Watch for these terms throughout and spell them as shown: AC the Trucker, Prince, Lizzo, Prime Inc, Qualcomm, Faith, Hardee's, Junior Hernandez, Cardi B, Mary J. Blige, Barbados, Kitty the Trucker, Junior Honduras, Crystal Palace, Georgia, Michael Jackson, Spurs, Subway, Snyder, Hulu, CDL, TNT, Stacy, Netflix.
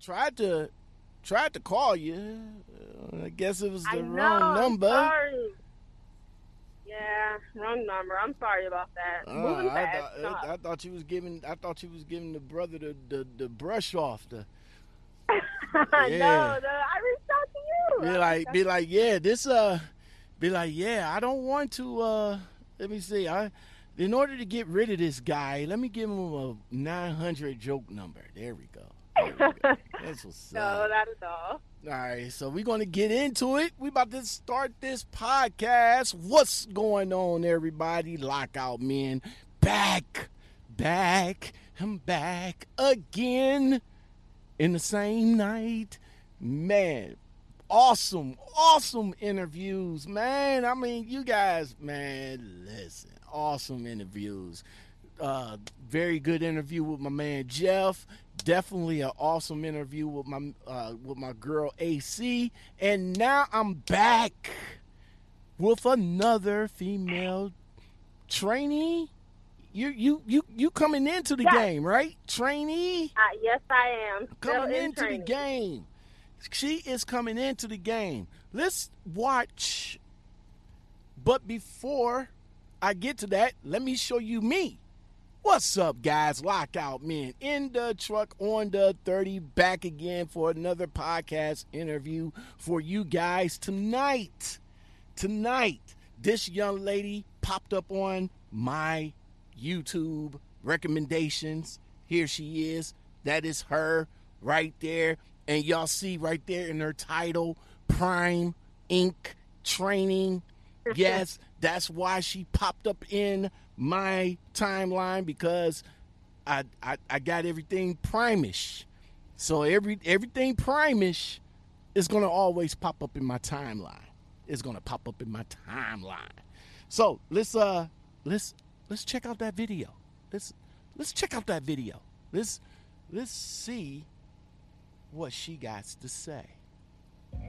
tried to call you. I guess it was the wrong number. Sorry. Yeah, wrong number. I'm sorry about that. I thought you was giving the brother the brush off the. Yeah. No, I reached out to you. Be like, yeah, I don't want to. Let me see. In order to get rid of this guy, let me give him a 900 joke number. There we go. That's what's up. No, not at all. All right, so we're going to get into it. We're about to start this podcast. What's going on, everybody? Lockout Men. Back. I'm back again in the same night. Man, awesome interviews, man. I mean, you guys, man, listen, awesome interviews. Very good interview with my man Jeff. Definitely an awesome interview with my girl AC, and now I'm back with another female trainee. You coming into the game, right? Trainee? Yes, I am. Coming into the game. She is coming into the game. Let's watch. But before I get to that, let me show you me. What's up, guys? Lockout Men in the truck on the 30, back again for another podcast interview for you guys tonight. Tonight, this young lady popped up on my YouTube recommendations. Here she is. That is her right there. And y'all see right there in her title, Prime Inc. Training. Yes, that's why she popped up in my timeline, because I got everything primish, so everything primish is gonna always pop up in my timeline. So let's check out that video. Let's see what she got to say. I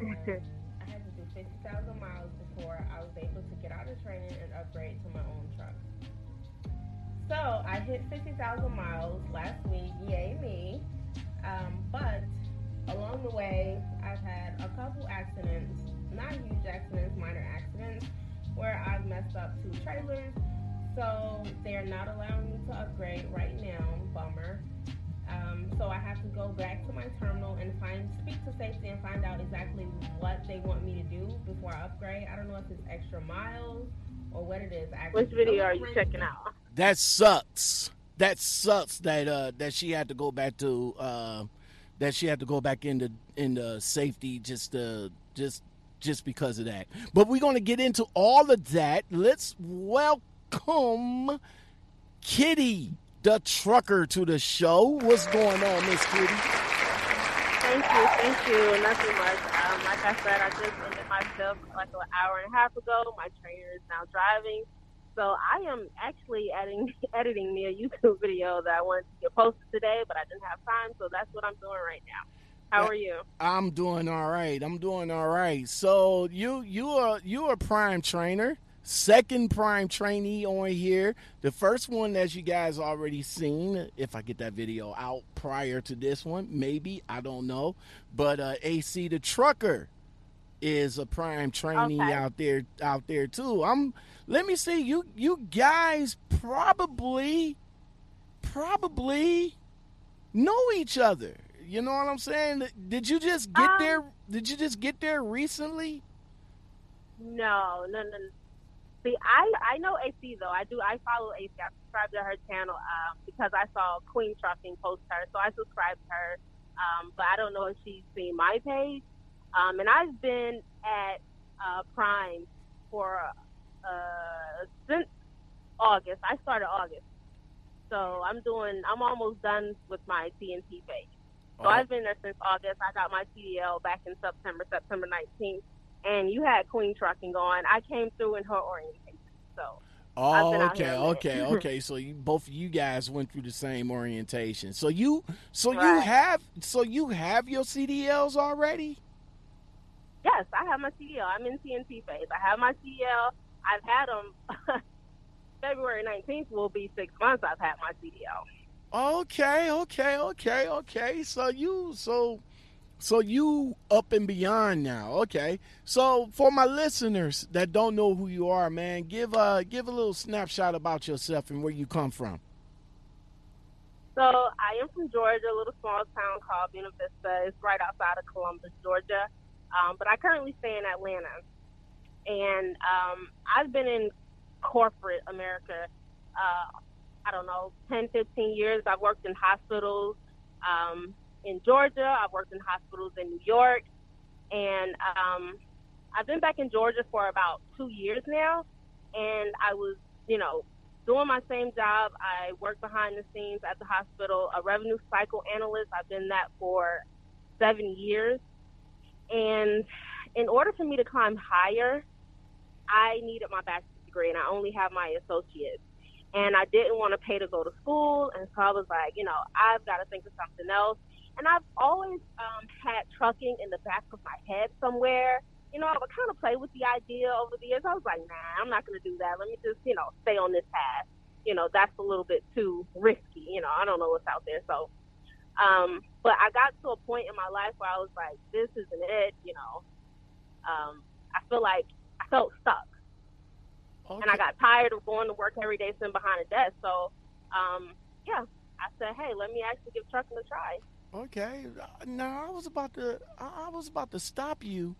had to do 50,000 miles before I was able to get out of training and upgrade to my own truck. So I hit 50,000 miles last week, yay me, but along the way I've had a couple accidents, not huge accidents, minor accidents, where I've messed up 2 trailers, so they're not allowing me to upgrade right now, bummer. So I have to go back to my terminal and speak to safety and find out exactly what they want me to do before I upgrade. I don't know if it's extra miles or what it is. Actually, which video are you checking out? That sucks. That she had to go back to. That she had to go back into safety just because of that. But we're gonna get into all of that. Let's welcome Kitty the Trucker to the show. What's going on, Miss Kitty? Thank you. Nothing much. Like I said, I just ended myself like an hour and a half ago. My trainer is now driving. So I am actually editing me a YouTube video that I wanted to get posted today, but I didn't have time. So that's what I'm doing right now. How are you? I'm doing all right. So you're a prime trainer. Second prime trainee on here. The first one, as you guys already seen, if I get that video out prior to this one, maybe, I don't know, but AC the Trucker is a prime trainee out there too. Let me see, you guys probably know each other, you know what I'm saying? Did you just get there recently? No. See, I know AC, though. I follow AC. I subscribe to her channel because I saw Queen Trucking post her, so I subscribed to her. But I don't know if she's seen my page. And I've been at Prime since August. I started August. So I'm almost done with my TNT page. So I've been there since August. I got my TDL back in September 19th. And you had Queen Trucking going. I came through in her orientation. So okay. So both of you guys went through the same orientation. So you have your CDLs already? Yes, I have my CDL. I'm in TNT phase. I have my CDL. I've had them. February 19th will be 6 months I've had my CDL. Okay. So you up and beyond now. Okay. So for my listeners that don't know who you are, man, give a little snapshot about yourself and where you come from. So I am from Georgia, a little small town called Buena Vista. It's right outside of Columbus, Georgia. But I currently stay in Atlanta. And I've been in corporate America, I don't know, 10, 15 years. I've worked in hospitals in Georgia. I've worked in hospitals in New York. And I've been back in Georgia for about 2 years now. And I was, doing my same job. I work behind the scenes at the hospital, a revenue cycle analyst. I've been that for 7 years. And in order for me to climb higher, I needed my bachelor's degree, and I only have my associates. And I didn't want to pay to go to school, and so I was like, I've got to think of something else. And I've always had trucking in the back of my head somewhere. I would kind of play with the idea over the years. I was like, nah, I'm not going to do that. Let me just, stay on this path. That's a little bit too risky. I don't know what's out there. So, but I got to a point in my life where I was like, this isn't it. I feel like I felt stuck. Okay. And I got tired of going to work every day sitting behind a desk. So, I said, hey, let me actually give trucking a try. Okay. Now, I was about to stop you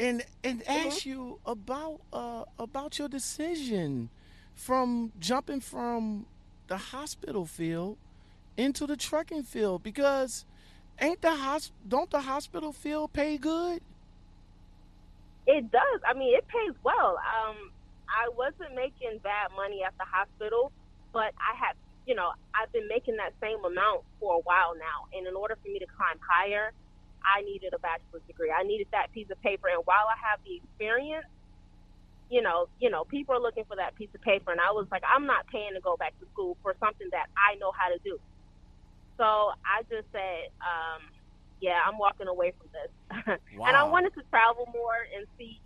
and ask you about your decision from jumping from the hospital field into the trucking field, because don't the hospital field pay good? It does. I mean, it pays well. I wasn't making bad money at the hospital, but I had, I've been making that same amount for a while now. And in order for me to climb higher, I needed a bachelor's degree. I needed that piece of paper. And while I have the experience, people are looking for that piece of paper. And I was like, I'm not paying to go back to school for something that I know how to do. So I just said, I'm walking away from this. Wow. And I wanted to travel more and see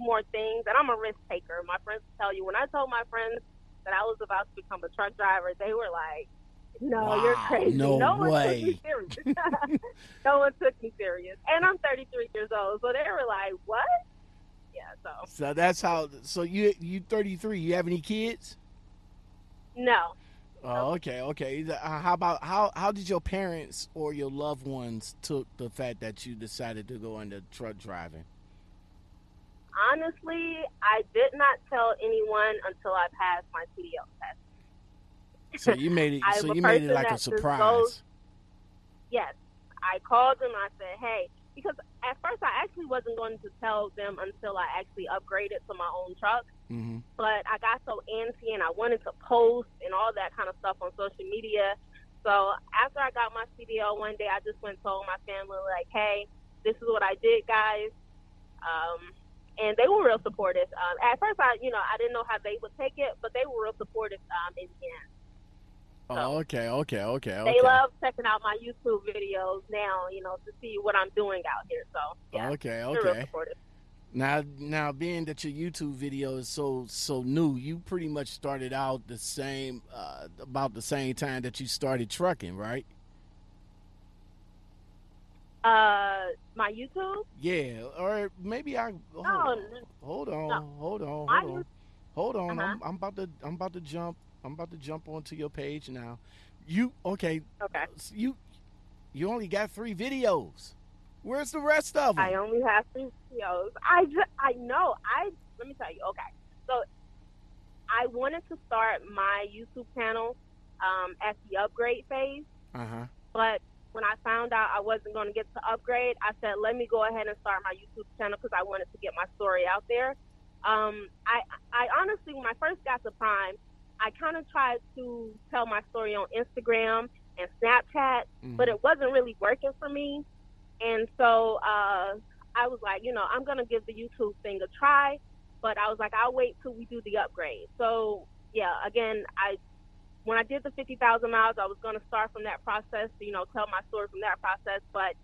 more things. And I'm a risk taker. My friends tell you, when I told my friends that I was about to become a truck driver, they were like, no, wow, you're crazy. No one took me serious. No one took me serious. And I'm 33 years old. So they were like, what? Yeah, so that's how. So you 33. You have any kids? No. Oh, okay. How about how did your parents or your loved ones took the fact that you decided to go into truck driving? Honestly, I did not tell anyone until I passed my TDL test. So you made it. So you made it like a surprise. Yes, I called them. I said, "Hey," because at first I actually wasn't going to tell them until I actually upgraded to my own truck. Mm-hmm. But I got so antsy and I wanted to post and all that kind of stuff on social media. So after I got my CDL one day, I just went and told my family, like, "Hey, this is what I did, guys." And they were real supportive. At first, I didn't know how they would take it, but they were real supportive in the end. So okay. They love checking out my YouTube videos now, to see what I'm doing out here. So, yeah, okay. Real supportive. Now, being that your YouTube video is so new, you pretty much started out the same, about the same time that you started trucking, right? My YouTube? Yeah, or maybe Hold on. I'm about to jump. I'm about to jump onto your page now. Okay. You only got 3 videos. Where's the rest of them? I only have 3 videos. I know. Let me tell you. Okay. So I wanted to start my YouTube channel at the upgrade phase. Uh-huh. But when I found out I wasn't going to get to upgrade, I said, let me go ahead and start my YouTube channel because I wanted to get my story out there. I honestly, when I first got to Prime, I kind of tried to tell my story on Instagram and Snapchat, but it wasn't really working for me. And so I was like, I'm going to give the YouTube thing a try, but I was like, I'll wait till we do the upgrade. So, yeah, again, when I did the 50,000 miles, I was going to start from that process, tell my story from that process. But,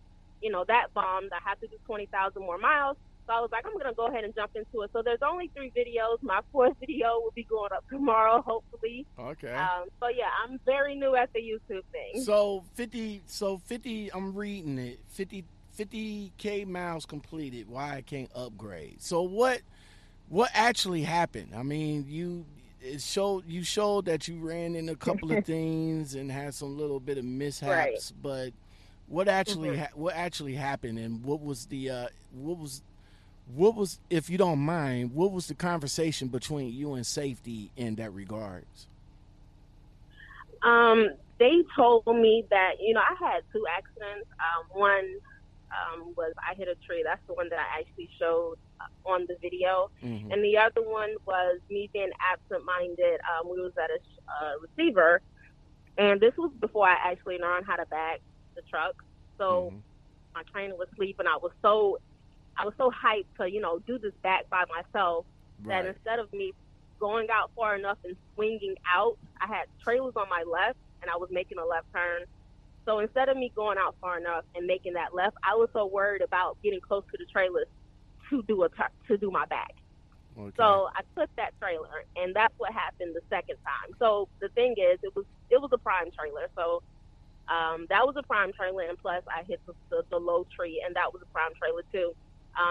that bombed. I had to do 20,000 more miles. So I was like, I'm going to go ahead and jump into it. So there's only 3 videos. My 4th video will be going up tomorrow, hopefully. Okay. So, yeah, I'm very new at the YouTube thing. So 50, I'm reading it, 50K miles completed. Why I can't upgrade. So what actually happened? I mean, you showed that you ran in a couple of things and had some little bit of mishaps, right. But what actually happened, and what was, if you don't mind, what was the conversation between you and safety in that regards? They told me that, you know, I had 2 accidents. One was I hit a tree. That's the one that I actually showed on the video. Mm-hmm. And the other one was me being absent-minded. We was at a receiver, and this was before I actually learned how to back the truck. So mm-hmm. my trainer was sleeping. I was so hyped to, you know, do this back by myself, right. that instead of me going out far enough and swinging out, I had trailers on my left, and I was making a left turn. So instead of me going out far enough and making that left, I was so worried about getting close to the trailers to do my back. Okay. So I took that trailer, and that's what happened the second time. So the thing is, it was a Prime trailer. So that was a Prime trailer, and plus I hit the low tree, and that was a Prime trailer too.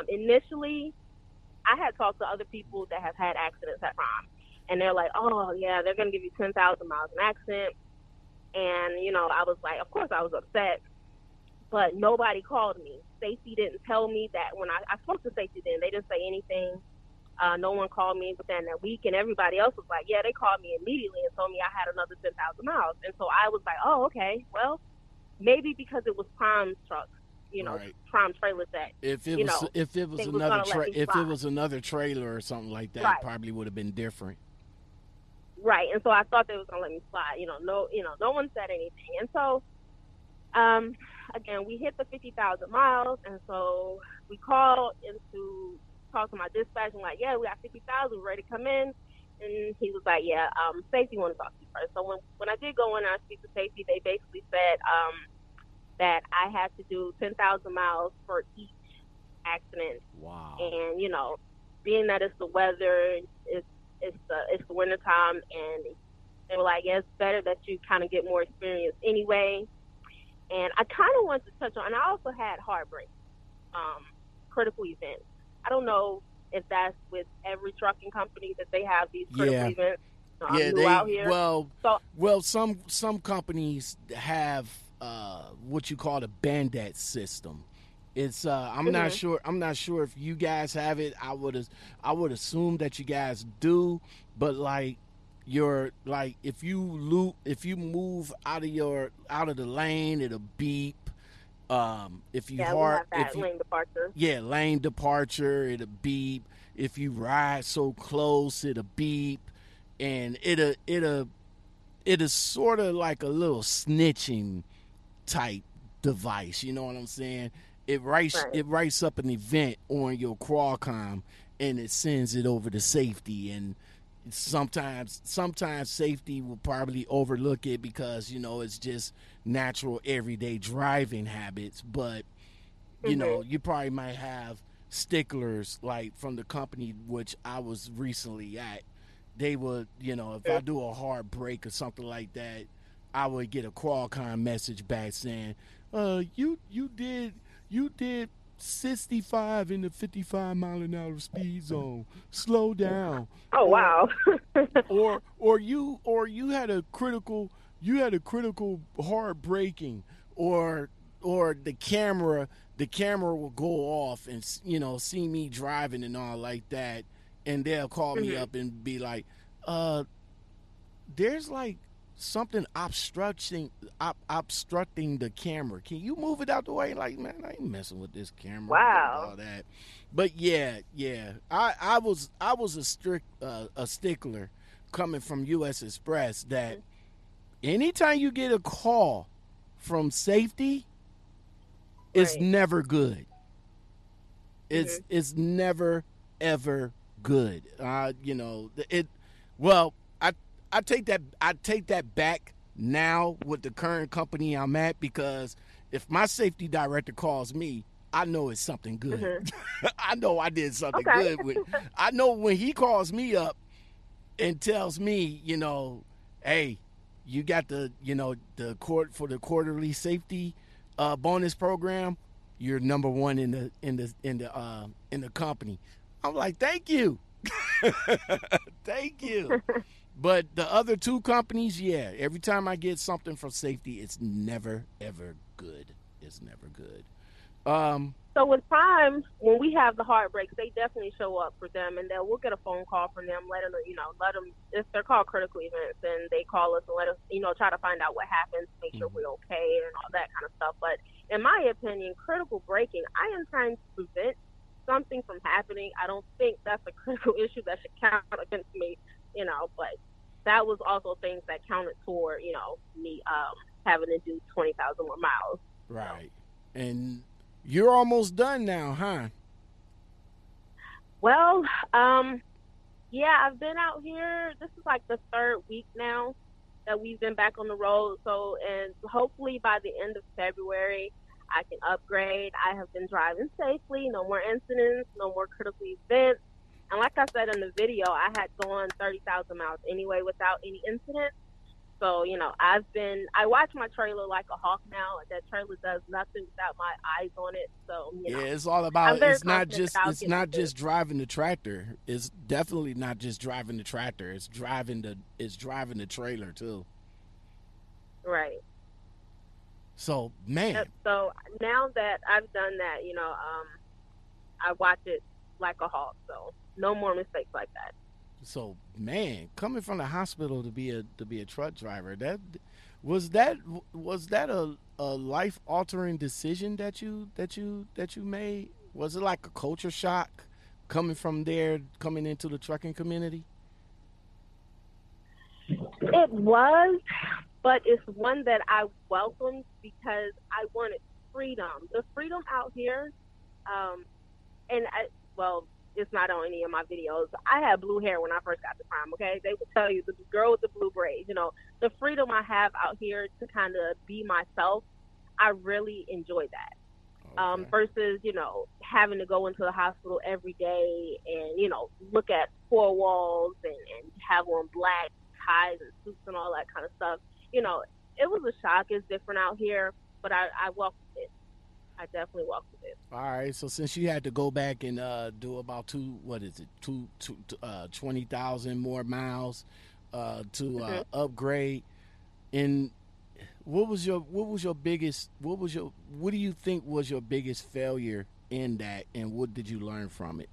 Initially, I had talked to other people that have had accidents at Prime, and they're like, "Oh yeah, they're gonna give you 10,000 miles an accident." And, you know, I was like, of course I was upset, but nobody called me. Stacy didn't tell me that when I spoke to Stacy then. They didn't say anything. No one called me. But then that week, and everybody else was like, yeah, they called me immediately and told me I had another 10,000 miles. And so I was like, oh, okay, well, maybe because it was Prime's truck, you know, right. Prime trailer that, if it was another trailer or something like that, right. It probably would have been different. Right, and so I thought they was gonna let me slide. No one said anything. And so, again, we hit the 50,000 miles, and so we called into talk to my dispatch and like, yeah, we got 50,000, we're ready to come in. And he was like, yeah, safety want to talk to you first. So when I did go in and I speak to safety, they basically said that I had to do 10,000 miles for each accident. Wow. And you know, being that it's the weather, it's the winter time, and they were like, yeah, it's better that you kind of get more experience anyway. And I kind of wanted to touch on, and I also had heartbreak, critical events. I don't know if that's with every trucking company that they have these critical events. Out here. Well, some companies have what you call the Band-Aid system. It's I'm mm-hmm. not sure. I'm not sure if you guys have it. I would assume that you guys do. But like if you move out of the lane, it'll beep. If you lane departure. Yeah, lane departure, it'll beep. If you ride so close, it'll beep, and it is sort of like a little snitching type device. You know what I'm saying? It writes up an event on your Qualcomm, and it sends it over to safety. And sometimes safety will probably overlook it because, you know, it's just natural everyday driving habits. But, you mm-hmm. know, you probably might have sticklers like from the company, which I was recently at. They would, you know, if I do a hard break or something like that, I would get a Qualcomm message back saying, You did 65 in the 55 mile an hour speed zone. Slow down. Oh wow. or you had a critical hard braking, or the camera will go off and, you know, see me driving and all like that, and they'll call mm-hmm. me up and be like, there's like something obstructing the camera. Can you move it out the way? Like, man, I ain't messing with this camera. Wow. All that. But yeah. I was a stickler coming from U.S. Express that anytime you get a call from safety, right. it's never good. It's mm-hmm. it's never ever good. You know it. Well, I take that back now with the current company I'm at, because if my safety director calls me, I know it's something good. Mm-hmm. I know I did something good. I know when he calls me up and tells me, you know, hey, you got the, you know, the court for the quarterly safety bonus program. You're number one in the company. I'm like, thank you, thank you. But the other two companies, yeah. Every time I get something from safety, it's never ever good. It's never good. So with Prime, when we have the heartbreaks, they definitely show up for them, and we'll get a phone call from them, let them, if they're called critical events, and they call us and let us, try to find out what happened, make sure we're okay and all that kind of stuff. But in my opinion, critical braking, I am trying to prevent something from happening. I don't think that's a critical issue that should count against me, but that was also things that counted toward, me having to do 20,000 more miles. Right. And you're almost done now, huh? Well, yeah, I've been out here. This is like the third week now that we've been back on the road. So, and hopefully by the end of February, I can upgrade. I have been driving safely. No more incidents, no more critical events. And like I said in the video, I had gone 30,000 miles anyway without any incidents. So, I watch my trailer like a hawk now. That trailer does nothing without my eyes on it. So, yeah, it's all about, it's not just driving the tractor. It's definitely not just driving the tractor. It's driving the trailer too. Right. So, man. Yep. So now that I've done that, I watch it like a hawk. So no more mistakes like that. So, man, coming from the hospital to be a truck driver, was that a life altering decision that you made? Was it like a culture shock coming into the trucking community? It was, but it's one that I welcomed because I wanted freedom. The freedom out here, it's not on any of my videos. I had blue hair when I first got to Prime, okay? They would tell you, the girl with the blue braids, the freedom I have out here to kind of be myself, I really enjoy that. Okay. Versus, having to go into the hospital every day and, look at four walls and have on black ties and suits and all that kind of stuff. It was a shock. It's different out here, but I welcome it. I definitely welcome it. All right. So since you had to go back and do about 20,000 more miles upgrade, and what do you think was your biggest failure in that, and what did you learn from it?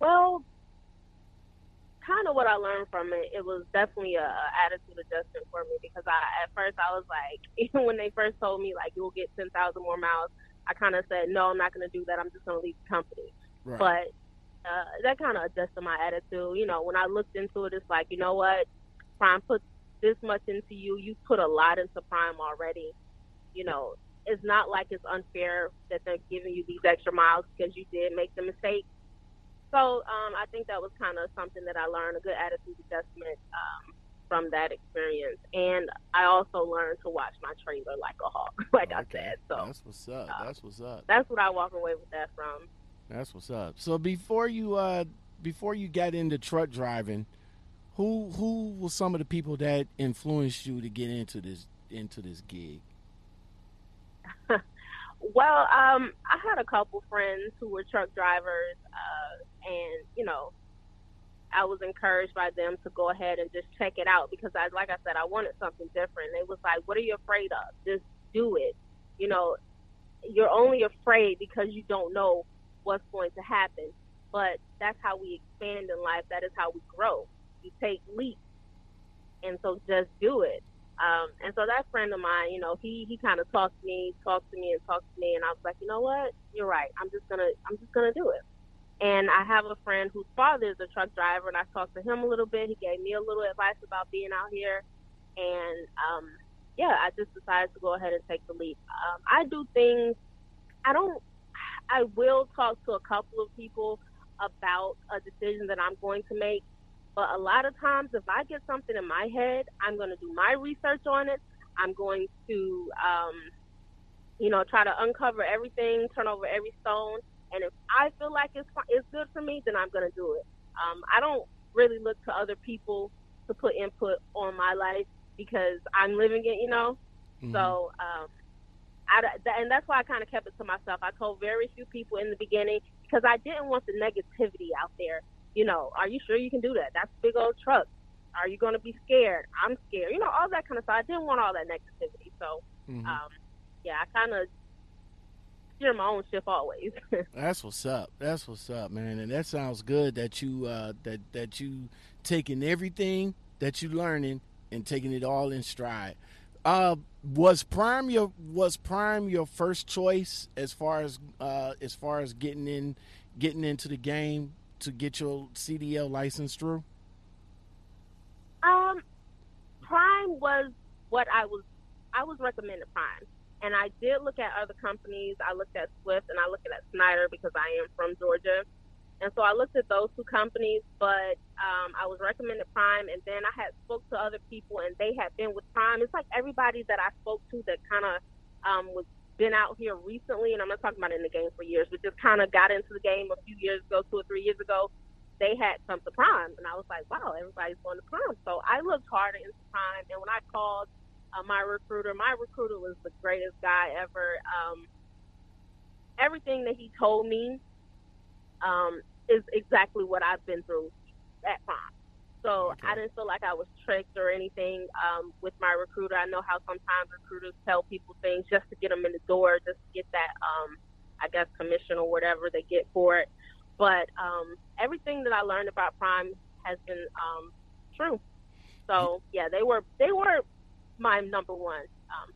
Well, kind of what I learned from it was definitely a attitude adjustment for me, because at first I was like, even when they first told me like you'll get 10,000 more miles, I kind of said no, I'm not going to do that, I'm just going to leave the company. Right. But that kind of adjusted my attitude. When I looked into it, it's like, you know what, Prime put this much into you, you put a lot into Prime already. It's not like it's unfair that they're giving you these extra miles because you did make the mistake. So I think that was kind of something that I learned, a good attitude adjustment from that experience. And I also learned to watch my trailer like a hawk, I said. So that's what's up. That's what I walk away with that from. That's what's up. So before you got into truck driving, who were some of the people that influenced you to get into this gig? Well, I had a couple friends who were truck drivers, and, I was encouraged by them to go ahead and just check it out because, I wanted something different. They was like, what are you afraid of? Just do it. You're only afraid because you don't know what's going to happen. But that's how we expand in life. That is how we grow. You take leaps. And so just do it. And so that friend of mine, he kind of talked to me, and I was like, you know what? You're right. I'm just gonna do it. And I have a friend whose father is a truck driver, and I talked to him a little bit. He gave me a little advice about being out here, and I just decided to go ahead and take the leap. I do things. I will talk to a couple of people about a decision that I'm going to make. But a lot of times, if I get something in my head, I'm going to do my research on it. I'm going to, try to uncover everything, turn over every stone. And if I feel like it's good for me, then I'm going to do it. I don't really look to other people to put input on my life because I'm living it, Mm-hmm. So, and that's why I kind of kept it to myself. I told very few people in the beginning because I didn't want the negativity out there. Are you sure you can do that? That's a big old truck. Are you going to be scared? I'm scared. All that kind of stuff. I didn't want all that negativity. So, mm-hmm. I kind of steer my own ship always. That's what's up. That's what's up, man. And that sounds good that you that you taking everything that you learning and taking it all in stride. Was Prime your first choice as far as getting into the game to get your CDL license through? Prime was what I was recommended Prime, and I did look at other companies. I looked at Swift and I looked at Snyder because I am from Georgia, and so I looked at those two companies. But I was recommended Prime, and then I had spoke to other people, and they had been with Prime. It's like everybody that I spoke to that kind of was been out here recently, and I'm not talking about in the game for years, but just kind of got into the game a few years ago, 2 or 3 years ago. They had come to Prime, and I was like, wow, everybody's going to Prime. So I looked harder into Prime, and when I called my recruiter was the greatest guy ever. Everything that he told me is exactly what I've been through at Prime. So okay. I didn't feel like I was tricked or anything with my recruiter. I know how sometimes recruiters tell people things just to get them in the door, just to get that, commission or whatever they get for it. But everything that I learned about Prime has been true. So yeah, they were my number one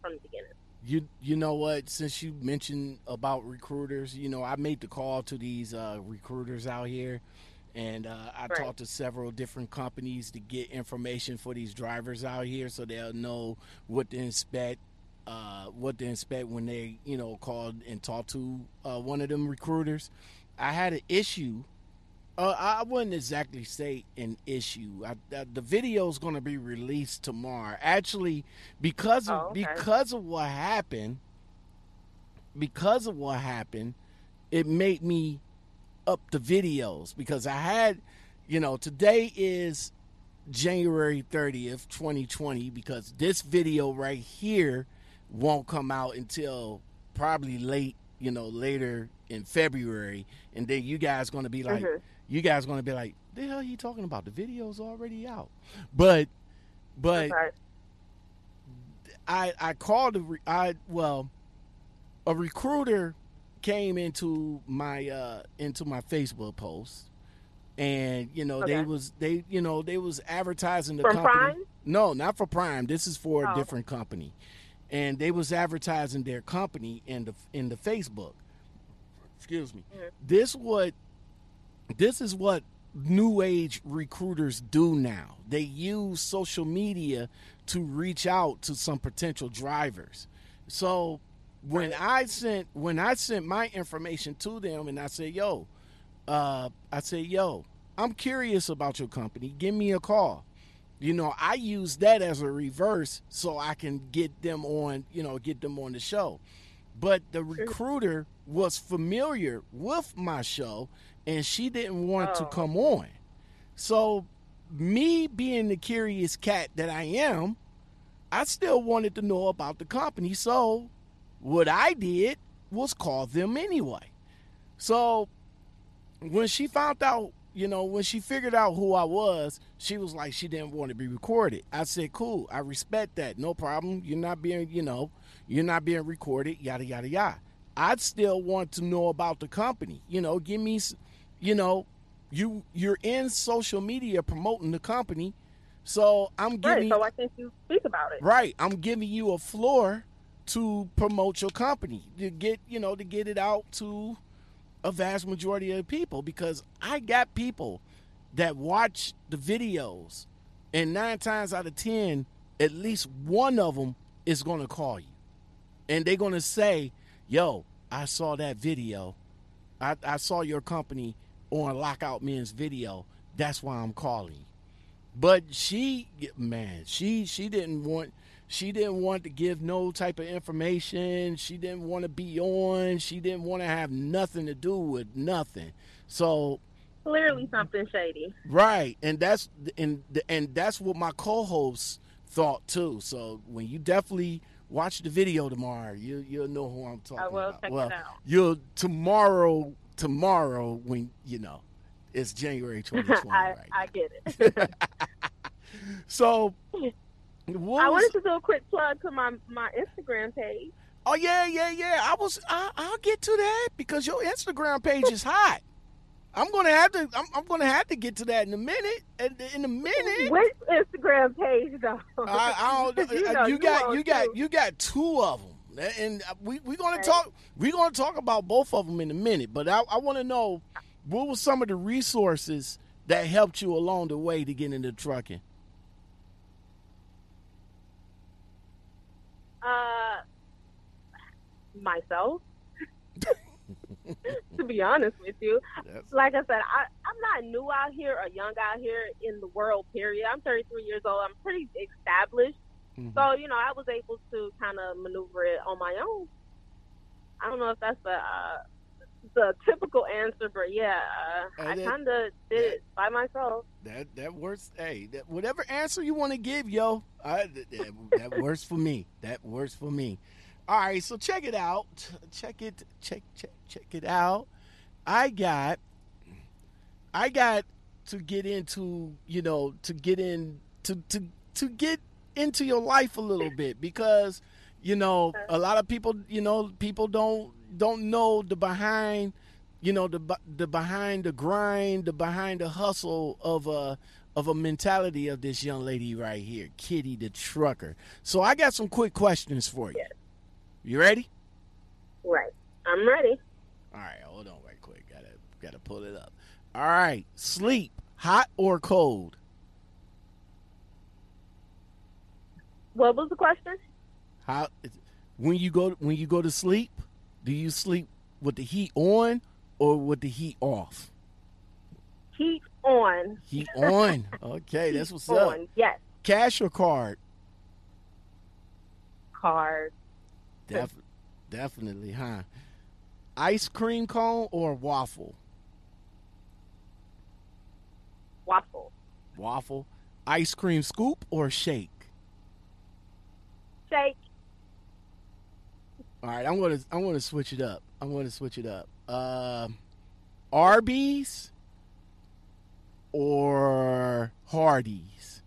from the beginning. You know what? Since you mentioned about recruiters, I made the call to these recruiters out here, and I right. talked to several different companies to get information for these drivers out here, so they'll know what to inspect. When they called and talked to one of them recruiters. I had an issue. I wouldn't exactly say an issue. The video is going to be released tomorrow. Actually, because of what happened, it made me up the videos because I had, today is January 30th, 2020, because this video right here won't come out until probably late, later in February, and then you guys gonna be like, the hell are you talking about? The video's already out. But right. I called a recruiter came into my Facebook post, and okay. they was advertising the company. Prime? No, not for Prime. This is for a different company, and they was advertising their company in the Facebook. Excuse me. Mm-hmm. This is what new age recruiters do now. They use social media to reach out to some potential drivers. So when I sent my information to them, and I said, "Yo, I'm curious about your company. Give me a call." I use that as a reverse so I can get them on the show. But the recruiter was familiar with my show, and she didn't want to come on. So me being the curious cat that I am, I still wanted to know about the company. So what I did was call them anyway. So when she found out, when she figured out who I was, she was like, she didn't want to be recorded. I said, cool, I respect that. No problem. You're not being, you're not being recorded, yada, yada, yada. I'd still want to know about the company. Give me, you're in social media promoting the company. So I'm giving. Right, so why can't you speak about it? Right. I'm giving you a floor to promote your company, to get it out to a vast majority of people, because I got people that watch the videos, and 9 times out of 10, at least one of them is going to call you. And they're going to say, yo, I saw that video. I saw your company on Lockout Men's video. That's why I'm calling. But she didn't want She didn't want to give no type of information. She didn't want to be on. She didn't want to have nothing to do with nothing. So clearly something shady. Right. And that's what my co-hosts thought too. So when you definitely watch the video tomorrow, you'll know who I'm talking about. I will check it out. You'll tomorrow when you know it's January 2020. I get it. So I wanted to do a quick plug to my Instagram page. Oh yeah. I'll get to that because your Instagram page is hot. I'm gonna have to get to that in a minute. Which Instagram page though? I don't. You got two of them, and we're gonna talk about both of them in a minute. But I want to know what were some of the resources that helped you along the way to get into trucking. Myself. To be honest with you, like I said, I'm not new out here or young out here in the world, period. I'm 33 years old. I'm pretty established. Mm-hmm. So, I was able to kind of maneuver it on my own. I don't know if that's the typical answer, but yeah, I kind of did it by myself. That works. Hey, whatever answer you want to give, yo, that works for me. That works for me. All right, so check it out. Check it out. I got to get into, to get into your life a little bit because, a lot of people, people don't know the behind, the behind the grind, the behind the hustle of a mentality of this young lady right here, Kitty the Trucker. So I got some quick questions for you. Yes. You ready? Right. I'm ready. All right. Hold on right quick. Gotta pull it up. All right. Sleep. Hot or cold? What was the question? How when you go to sleep, do you sleep with the heat on or with the heat off? Heat on. Heat on. Okay. That's what's up. Yes. Cash or card? Card. Definitely, huh? Ice cream cone or waffle? Waffle. Ice cream scoop or shake? Shake. All right, I'm gonna switch it up. Arby's or Hardee's?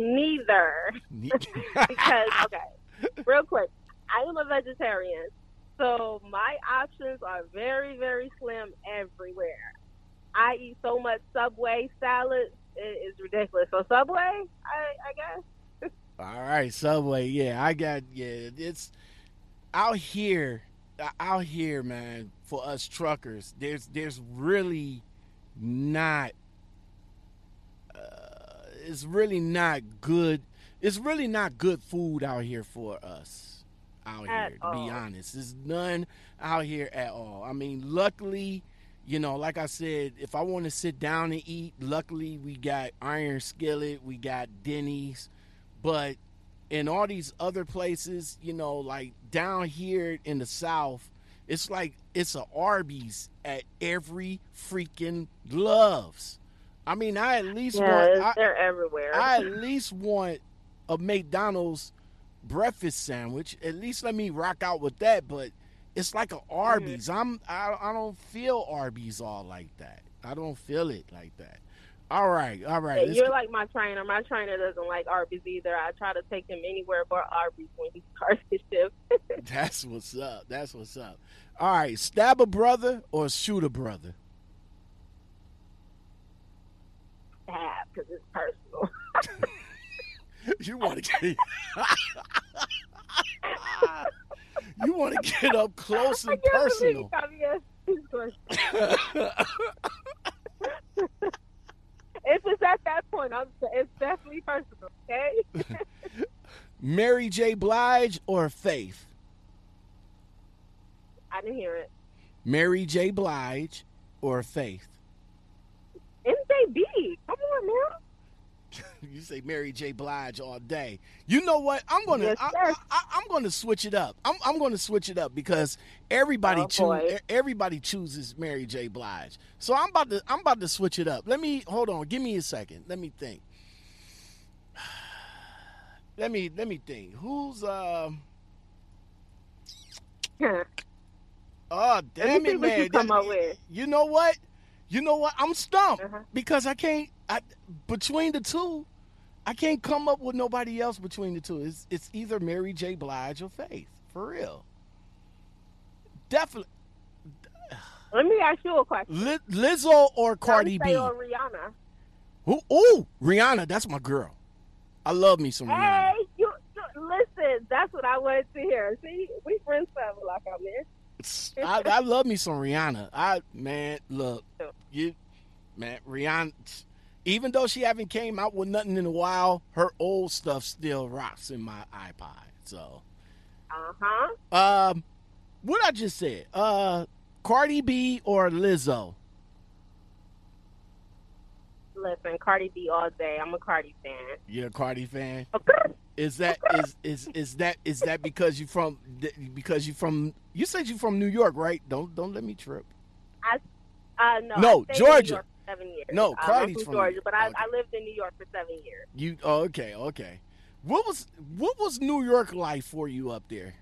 Neither. Because, okay, real quick, I am a vegetarian, so my options are very, very slim everywhere. I eat so much Subway salad, it is ridiculous. So Subway, I guess. All right, Subway, yeah, it's out here, man, for us truckers, there's really not, it's really not good. It's really not good food out here for us out here, to be honest. There's none out here at all. I mean, luckily, like I said, if I want to sit down and eat, luckily we got Iron Skillet, we got Denny's. But in all these other places, like down here in the South, it's like it's an Arby's at every freaking Love's. I mean, they're everywhere. I at least want a McDonald's breakfast sandwich. At least let me rock out with that. But it's like an Arby's. I don't feel Arby's all like that. I don't feel it like that. All right. Yeah, you're like my trainer. My trainer doesn't like Arby's either. I try to take him anywhere but Arby's when he starts his shift. That's what's up. All right, stab a brother or shoot a brother? Because it's personal. You want to get up close and personal. If it's at that point, it's definitely personal. Okay. Mary J. Blige or Faith? I didn't hear it. Mary J. Blige or Faith? MJB, come on now. You say Mary J. Blige all day. You know what? I'm gonna switch it up. I'm gonna switch it up because everybody chooses Mary J. Blige. So I'm about to switch it up. Let me hold on. Give me a second. Let me think. Let me think. Who's Oh, damn it, man! You know what? I'm stumped because I can't. Between the two, I can't come up with nobody else. Between the two, it's either Mary J. Blige or Faith. For real, definitely. Let me ask you a question: Lizzo or Cardi B? Or Rihanna? Ooh, Rihanna, that's my girl. I love me some Rihanna. Hey, you listen. That's what I wanted to hear. See, we friends forever, Lockout Men. I love me some Rihanna. Rihanna, even though she haven't came out with nothing in a while, her old stuff still rocks in my iPod. So, what I just said, Cardi B or Lizzo? Listen, Cardi B all day. I'm a Cardi fan. You're a Cardi fan? Okay. Is that because you said you from New York, right? Don't let me trip. No, Georgia. 7 years. No, Cardi's from Georgia, but I lived in New York for 7 years. Okay. What was New York like for you up there?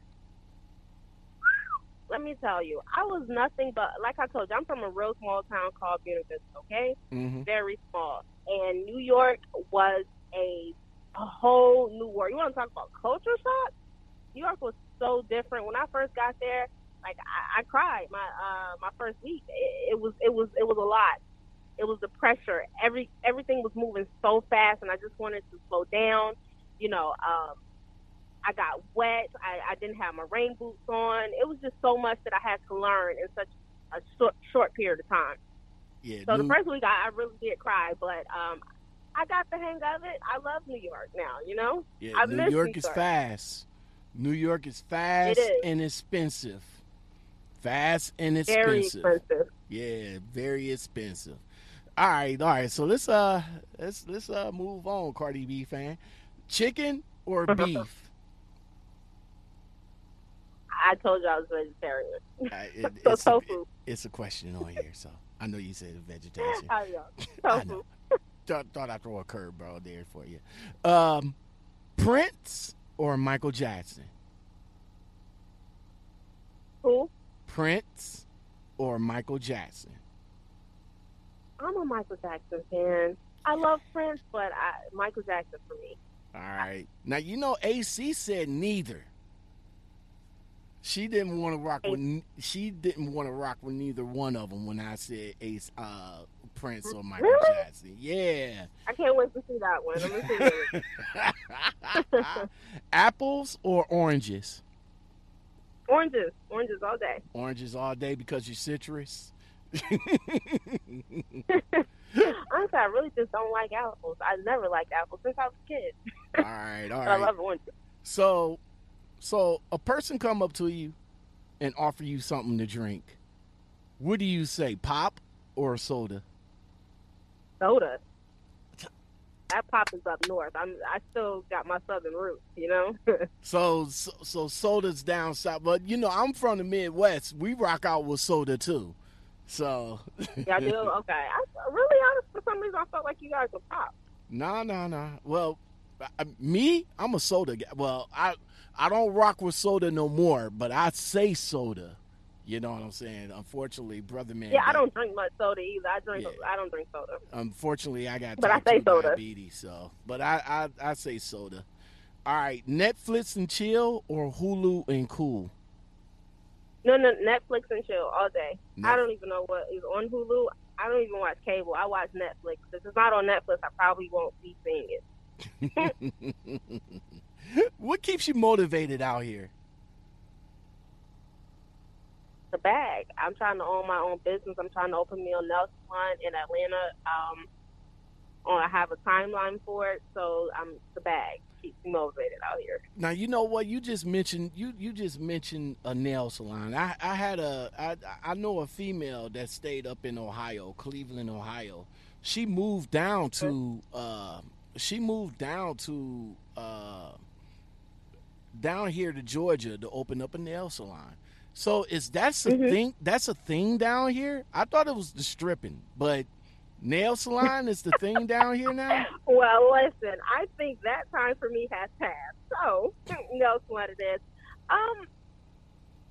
Let me tell you, I was nothing but, like I told you, I'm from a real small town called Buena Vista, okay? Mm-hmm. Very small. And New York was a whole new world. You want to talk about culture shock? New York was so different. When I first got there, like I cried my first week. It was a lot. It was the pressure. Everything was moving so fast, and I just wanted to slow down. You know, I got wet. I didn't have my rain boots on. It was just so much that I had to learn in such a short period of time. Yeah. So the first week I really did cry, but I got the hang of it. I love New York now, you know? Yeah, New York is fast and expensive. Very expensive. Yeah, very expensive. All right. So let's move on, Cardi B fan. Chicken or beef? I told you I was vegetarian. Tofu. It's a question on here, so I know you said vegetation. I know. Tofu. I know. Thought I'd throw a curveball there for you. Prince or Michael Jackson? Who? Prince or Michael Jackson? I'm a Michael Jackson fan. I love Prince, but Michael Jackson for me. All right. Now, you know, AC said neither. She didn't want to rock with. She didn't want to rock with neither one of them when I said Ace, Prince or Michael Jackson. Yeah. I can't wait to see that one. I'm gonna see it. Apples or oranges? Oranges. Oranges all day. Oranges all day because you're citrus. Honestly, I really just don't like apples. I never liked apples since I was a kid. All right. I love oranges. So a person come up to you and offer you something to drink. What do you say, pop or soda? Soda. That pop is up north. I still got my southern roots, you know. so soda's down south, but you know I'm from the Midwest. We rock out with soda too. So. Y'all do? Okay. For some reason, I felt like you guys were pop. No. Well, I'm a soda guy. Well, I don't rock with soda no more, but I say soda. You know what I'm saying? Unfortunately, brother man. Yeah, I don't drink much soda either. I don't drink soda. Unfortunately, I got diabetes, so. But I say soda. All right, Netflix and chill or Hulu and cool? No, Netflix and chill all day. No. I don't even know what is on Hulu. I don't even watch cable. I watch Netflix. If it's not on Netflix, I probably won't be seeing it. What keeps you motivated out here? The bag. I'm trying to own my own business. I'm trying to open me on Nelson in Atlanta. I have a timeline for it, so the bag keeps me motivated out here. Now you know what you just mentioned. You just mentioned a nail salon. I know a female that stayed up in Ohio, Cleveland, Ohio. She moved down to she moved down to down here to Georgia to open up a nail salon. So is that's a thing? That's a thing down here. I thought it was the stripping, but nail salon is the thing down here now. Well, listen, I think that time for me has passed. So nail salon it is.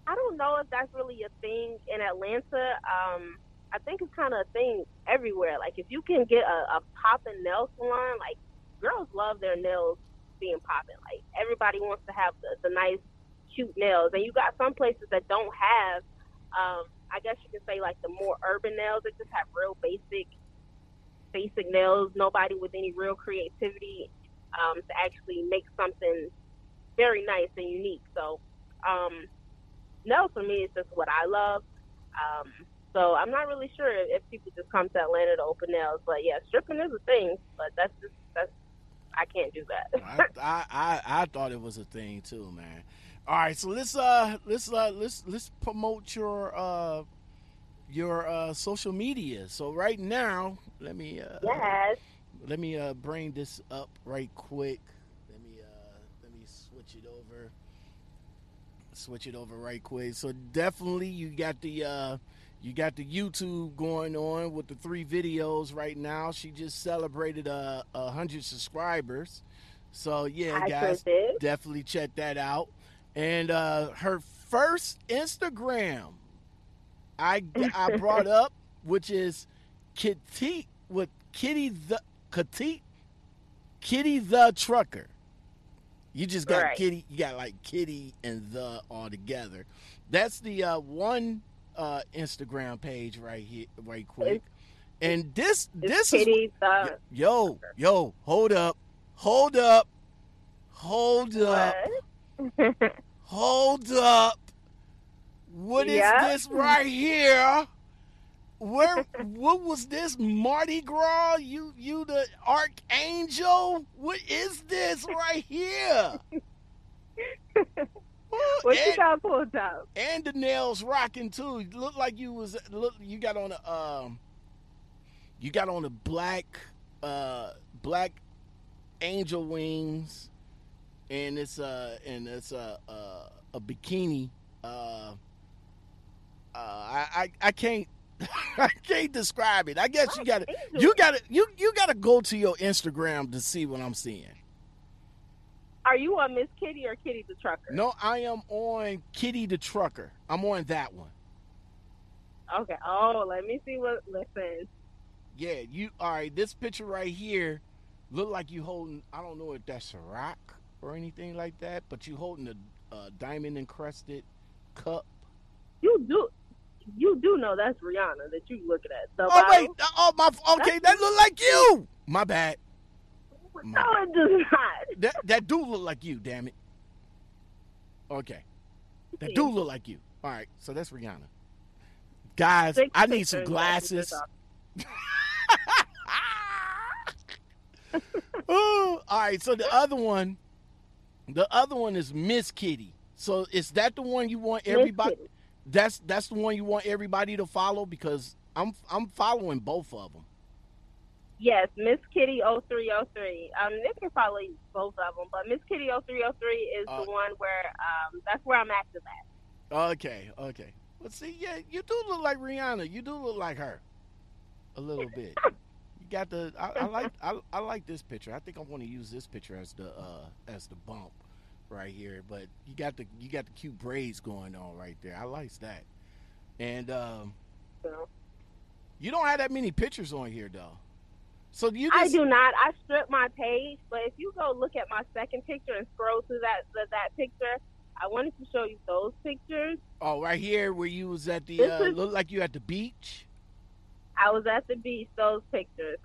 I don't know if that's really a thing in Atlanta. I think it's kind of a thing everywhere. Like, if you can get a poppin' nail salon, like, girls love their nails being poppin'. Like, everybody wants to have the nice, cute nails. And you got some places that don't have, I guess you could say, like, the more urban nails that just have real basic nails. Nobody with any real creativity to actually make something very nice and unique. So, nails for me is just what I love. So I'm not really sure if people just come to Atlanta to open nails, but yeah, stripping is a thing. But that's I can't do that. I thought it was a thing too, man. All right, so let's promote your social media. So right now, let me bring this up right quick. Let me switch it over right quick. So definitely you got the YouTube going on with the 3 videos right now. She just celebrated 100 subscribers. So, yeah, guys, definitely check that out. And her first Instagram I brought up, which is Kitty the Trucker. You just got right. Kitty. You got like Kitty and the all together. That's the one. Instagram page right here, right quick, and this is yo. Hold up. What is this right here? Where? What was this? Mardi Gras? You the archangel? What is this right here? What you got pulled out? And the nails rocking too. You look like you got on a black black angel wings, and it's a bikini. I can't I can't describe it. I guess black you gotta go to your Instagram to see what I'm seeing. Are you on Miss Kitty or Kitty the Trucker? No, I am on Kitty the Trucker. I'm on that one. Okay. Oh, let me see what. Listen. Yeah, you. All right. This picture right here, look like you holding. I don't know if that's a rock or anything like that, but you holding a diamond encrusted cup. You do know that's Rihanna that you looking at. So oh wait. Oh my. Okay, that look like you. My bad. No, it does not. That do look like you, damn it. Okay. That do look like you. All right, so that's Rihanna. Guys, I need some glasses. All right, so the other one is Miss Kitty. So is that the one you want everybody? That's the one you want everybody to follow, because I'm following both of them. Yes, Miss Kitty 0303. They can follow both of them, but Miss Kitty 0303 is the one where that's where I'm active at. Okay. Well, see, yeah, you do look like Rihanna. You do look like her a little bit. You got the. I like this picture. I think I want to use this picture as the bump right here. But you got the cute braids going on right there. I like that. And you don't have that many pictures on here though. So I do not. I stripped my page, but if you go look at my second picture and scroll through that picture, I wanted to show you those pictures. Oh, right here where you was at the looked like you at the beach. I was at the beach. Those pictures.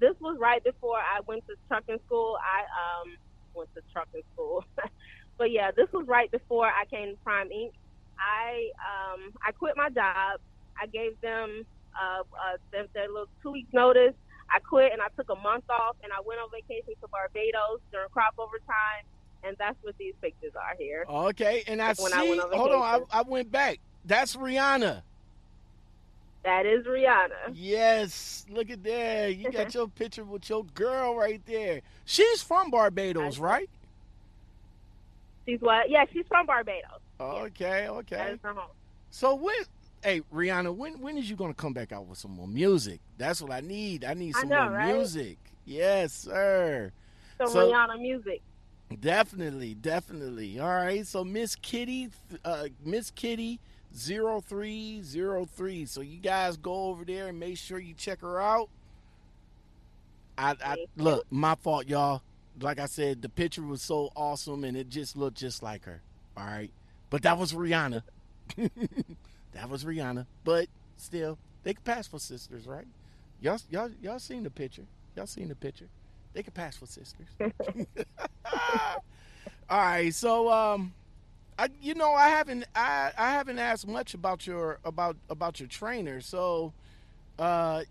This was right before I went to trucking school. But yeah, this was right before I came to Prime Inc. I quit my job. I gave them their little 2 weeks notice. I quit and I took a month off and I went on vacation to Barbados during crop over time, and that's what these pictures are here. Okay, and I went on vacation. Hold on, I went back. That's Rihanna. That is Rihanna. Yes. Look at that. You got your picture with your girl right there. She's from Barbados, right? She's what? Yeah, she's from Barbados. Okay, okay. That is her home. So, hey, Rihanna, when is you going to come back out with some more music? That's what I need. I need some more music. Yes, sir. Some Rihanna music. Definitely, definitely. All right. So, Miss Kitty 0303. So you guys go over there and make sure you check her out. I look, my fault, y'all. Like I said, the picture was so awesome and it just looked just like her. All right, but that was Rihanna. That was Rihanna. But still, they could pass for sisters, right? Y'all seen the picture? Y'all seen the picture? They could pass for sisters. All right, so I haven't asked much about your trainer. So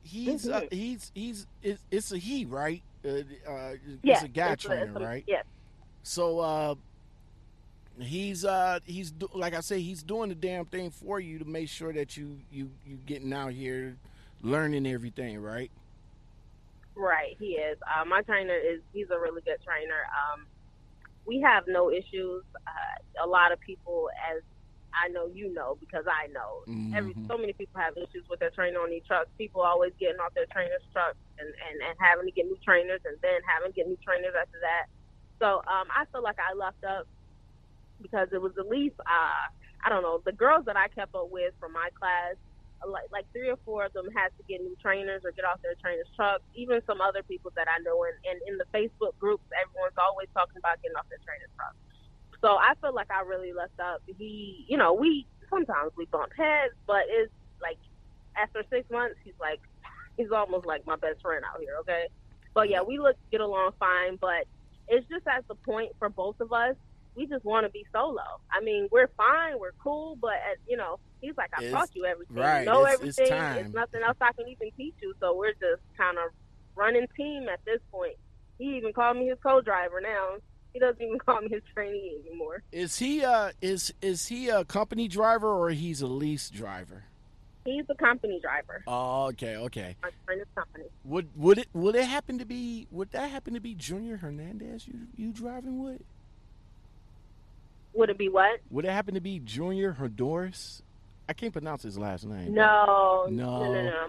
he's a he, right? Yes, it's a guy trainer, right? Yes. So he's like I say, he's doing the damn thing for you to make sure that you getting out here learning everything, right? Right, he is. My trainer he's a really good trainer. We have no issues. A lot of people, as I know, because I know, so many people have issues with their trainer on these trucks. People always getting off their trainer's trucks and having to get new trainers and then having to get new trainers after that. So I feel like I left up because it was at least, the girls that I kept up with from my class, like three or four of them had to get new trainers or get off their trainer's trucks. Even some other people that I know and in the Facebook groups, everyone's always talking about getting off their trainer's trucks. So I feel like I really left up. He, we sometimes we bump heads, but it's like after 6 months, he's almost like my best friend out here. Okay, but yeah, we get along fine. But it's just at the point for both of us, we just want to be solo. I mean, we're fine, we're cool, but he's like, I taught you everything, right, you know everything. There's nothing else I can even teach you. So we're just kind of running team at this point. He even called me his co-driver now. He doesn't even call me his trainee anymore. Is he is he a company driver or he's a lease driver? He's a company driver. Oh, okay. My trainer's company. Would that happen to be Junior Hernandez you driving with? Would it be what? Would it happen to be Junior Honduras? I can't pronounce his last name. No.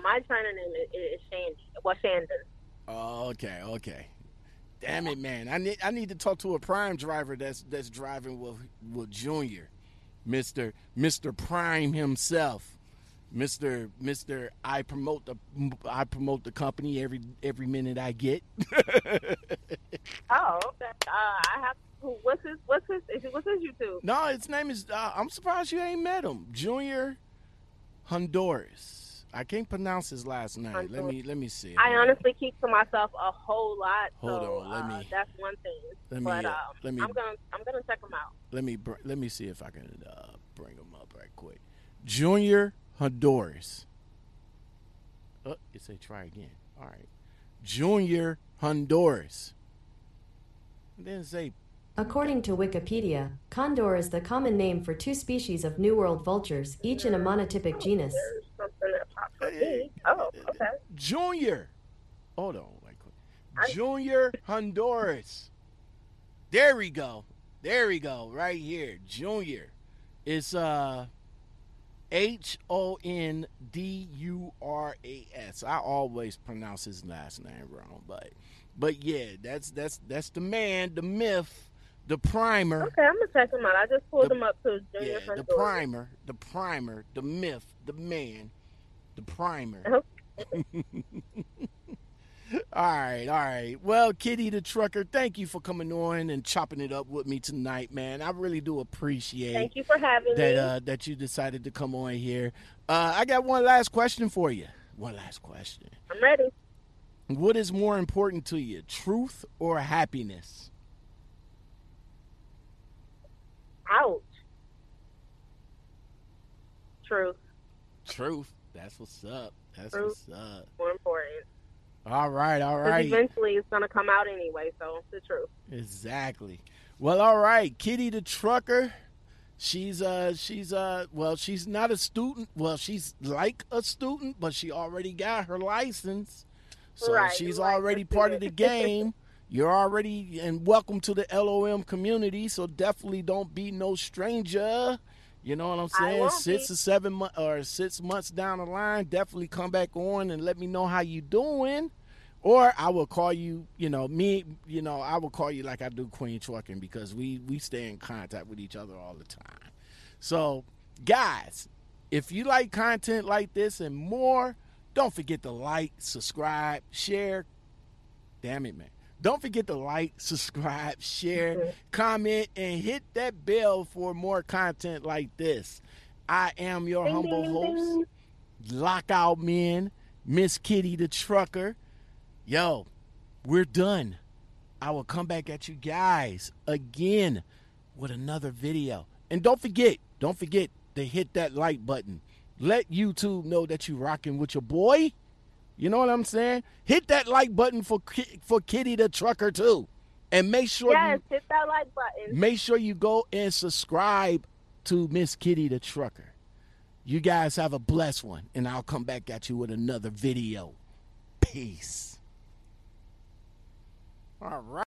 My trainer name is Shandy. Well, Shandon. Oh, okay. Damn it, man! I need to talk to a Prime driver that's driving with Junior, Mister Prime himself, Mister. I promote the company every minute I get. Oh, okay. I have. What's his YouTube? No, his name is. I'm surprised you ain't met him, Junior Honduras. I can't pronounce his last name. Let me see. I honestly keep to myself a whole lot. Hold on, let me. That's one thing. Let me. I'm gonna check him out. Let me see if I can bring him up right quick. Junior Honduras. Oh, it say try again. All right, Junior Honduras. And then say. According to Wikipedia, condor is the common name for two species of New World vultures, each in a monotypic genus. Oh, okay. Junior. Hold on. Junior Honduras. There we go. Right here. Junior. It's Honduras. I always pronounce his last name wrong, but yeah, that's the man, the myth, the primer. Okay, I'm going to check him out. I just pulled him up to Junior Honduras. The primer, the myth, the man. The primer. All right. Well, Kitty the Trucker, thank you for coming on and chopping it up with me tonight, man. I really do appreciate. Thank you for having me. That you decided to come on here. I got one last question for you. I'm ready. What is more important to you, truth or happiness? Ouch. Truth. That's what's up. More important. All right. Eventually, it's going to come out anyway, so it's the truth. Exactly. Well, all right. Kitty the Trucker, She's not a student. Well, she's like a student, but she already got her license. So right, she's like already part of the game. You're already, and welcome to the LOM community. So definitely don't be no stranger. You know what I'm saying? 6 months down the line, definitely come back on and let me know how you doing. Or I will call you, I will call you like I do Queen Trucking, because we stay in contact with each other all the time. So, guys, if you like content like this and more, don't forget to like, subscribe, share. Damn it, man. Don't forget to like, subscribe, share, comment, and hit that bell for more content like this. I am your humble host, Lockout Men, Miss Kitty the Trucker. Yo, we're done. I will come back at you guys again with another video. And don't forget to hit that like button. Let YouTube know that you rocking with your boy. You know what I'm saying? Hit that like button for Kitty the Trucker too, and make sure hit that like button. Make sure you go and subscribe to Miss Kitty the Trucker. You guys have a blessed one, and I'll come back at you with another video. Peace. All right.